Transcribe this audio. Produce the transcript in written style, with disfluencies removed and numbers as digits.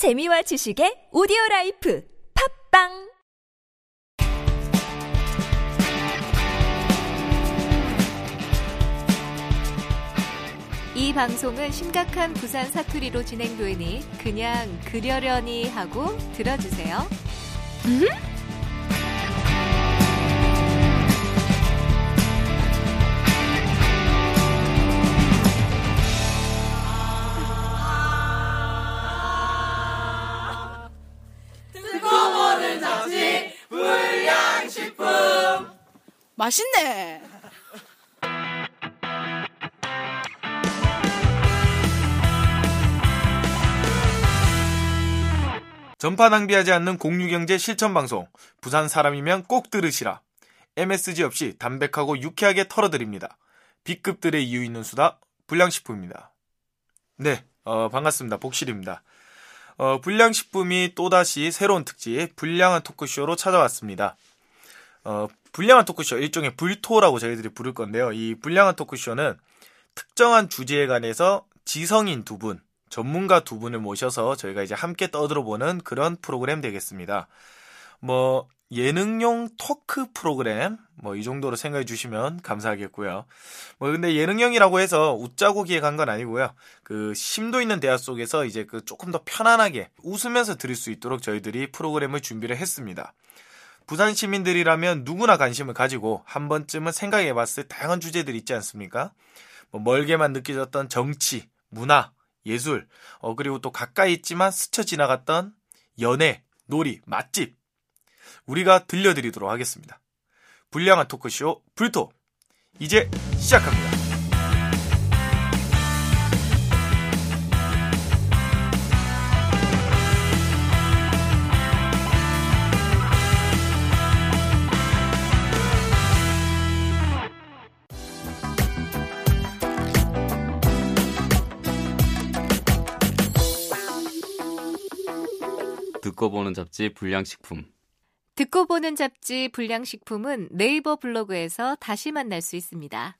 재미와 지식의 오디오라이프 팝빵! 이 방송은 심각한 부산 사투리로 진행되니 그냥 그려려니 하고 들어주세요. 뜯어보는 정식 불량식품 맛있네. 전파 낭비하지 않는 공유경제 실천방송, 부산 사람이면 꼭 들으시라. MSG 없이 담백하고 유쾌하게 털어드립니다. B급들의 이유 있는 수다, 불량식품입니다. 네, 반갑습니다. 복실입니다. 불량식품이 또다시 새로운 특집, 불량한 토크쇼로 찾아왔습니다. 불량한 토크쇼, 일종의 불토라고 저희들이 부를 건데요. 이 불량한 토크쇼는 특정한 주제에 관해서 지성인 두 분, 전문가 두 분을 모셔서 저희가 이제 함께 떠들어보는 그런 프로그램 되겠습니다. 뭐 예능용 토크 프로그램 뭐 이 정도로 생각해 주시면 감사하겠고요. 뭐 근데 예능용이라고 해서 웃자고 기획한 건 아니고요. 그 심도 있는 대화 속에서 이제 그 조금 더 편안하게 웃으면서 들을 수 있도록 저희들이 프로그램을 준비를 했습니다. 부산 시민들이라면 누구나 관심을 가지고 한 번쯤은 생각해봤을 다양한 주제들 있지 않습니까? 뭐 멀게만 느껴졌던 정치, 문화, 예술, 그리고 또 가까이 있지만 스쳐 지나갔던 연애, 놀이, 맛집 우리가 들려드리도록 하겠습니다. 불량한 토크쇼 불토 이제 시작합니다. 듣고 보는 잡지 불량식품. 듣고 보는 잡지 불량식품은 네이버 블로그에서 다시 만날 수 있습니다.